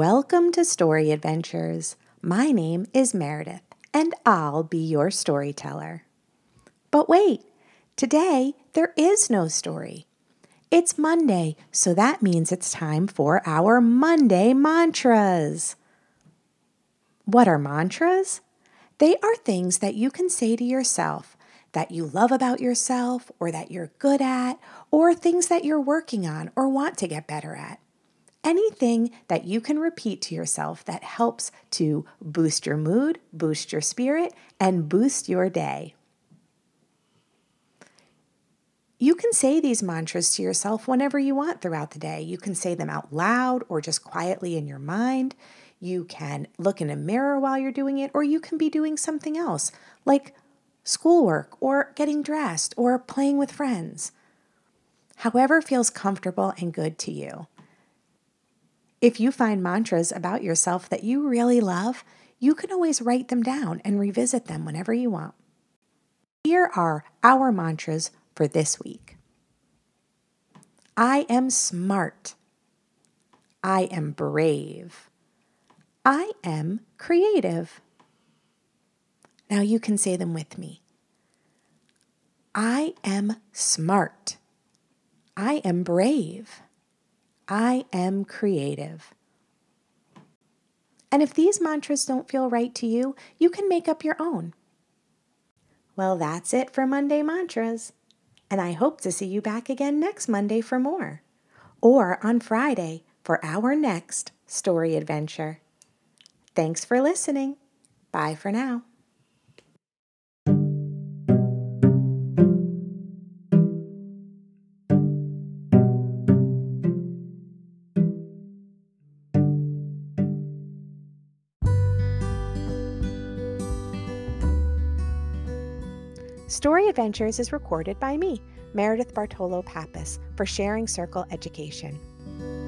Welcome to Story Adventures. My name is Meredith, and I'll be your storyteller. But wait, today there is no story. It's Monday, so that means it's time for our Monday Mantras. What are mantras? They are things that you can say to yourself that you love about yourself, or that you're good at, or things that you're working on or want to get better at. Anything that you can repeat to yourself that helps to boost your mood, boost your spirit, and boost your day. You can say these mantras to yourself whenever you want throughout the day. You can say them out loud or just quietly in your mind. You can look in a mirror while you're doing it, or you can be doing something else, like schoolwork, or getting dressed, or playing with friends. However feels comfortable and good to you. If you find mantras about yourself that you really love, you can always write them down and revisit them whenever you want. Here are our mantras for this week. I am smart. I am brave. I am creative. Now you can say them with me. I am smart. I am brave. I am creative. And if these mantras don't feel right to you, you can make up your own. Well, that's it for Monday Mantras. And I hope to see you back again next Monday for more, or on Friday for our next story adventure. Thanks for listening. Bye for now. Story Adventures is recorded by me, Meredith Bartolo Pappas, for Sharing Circle Education.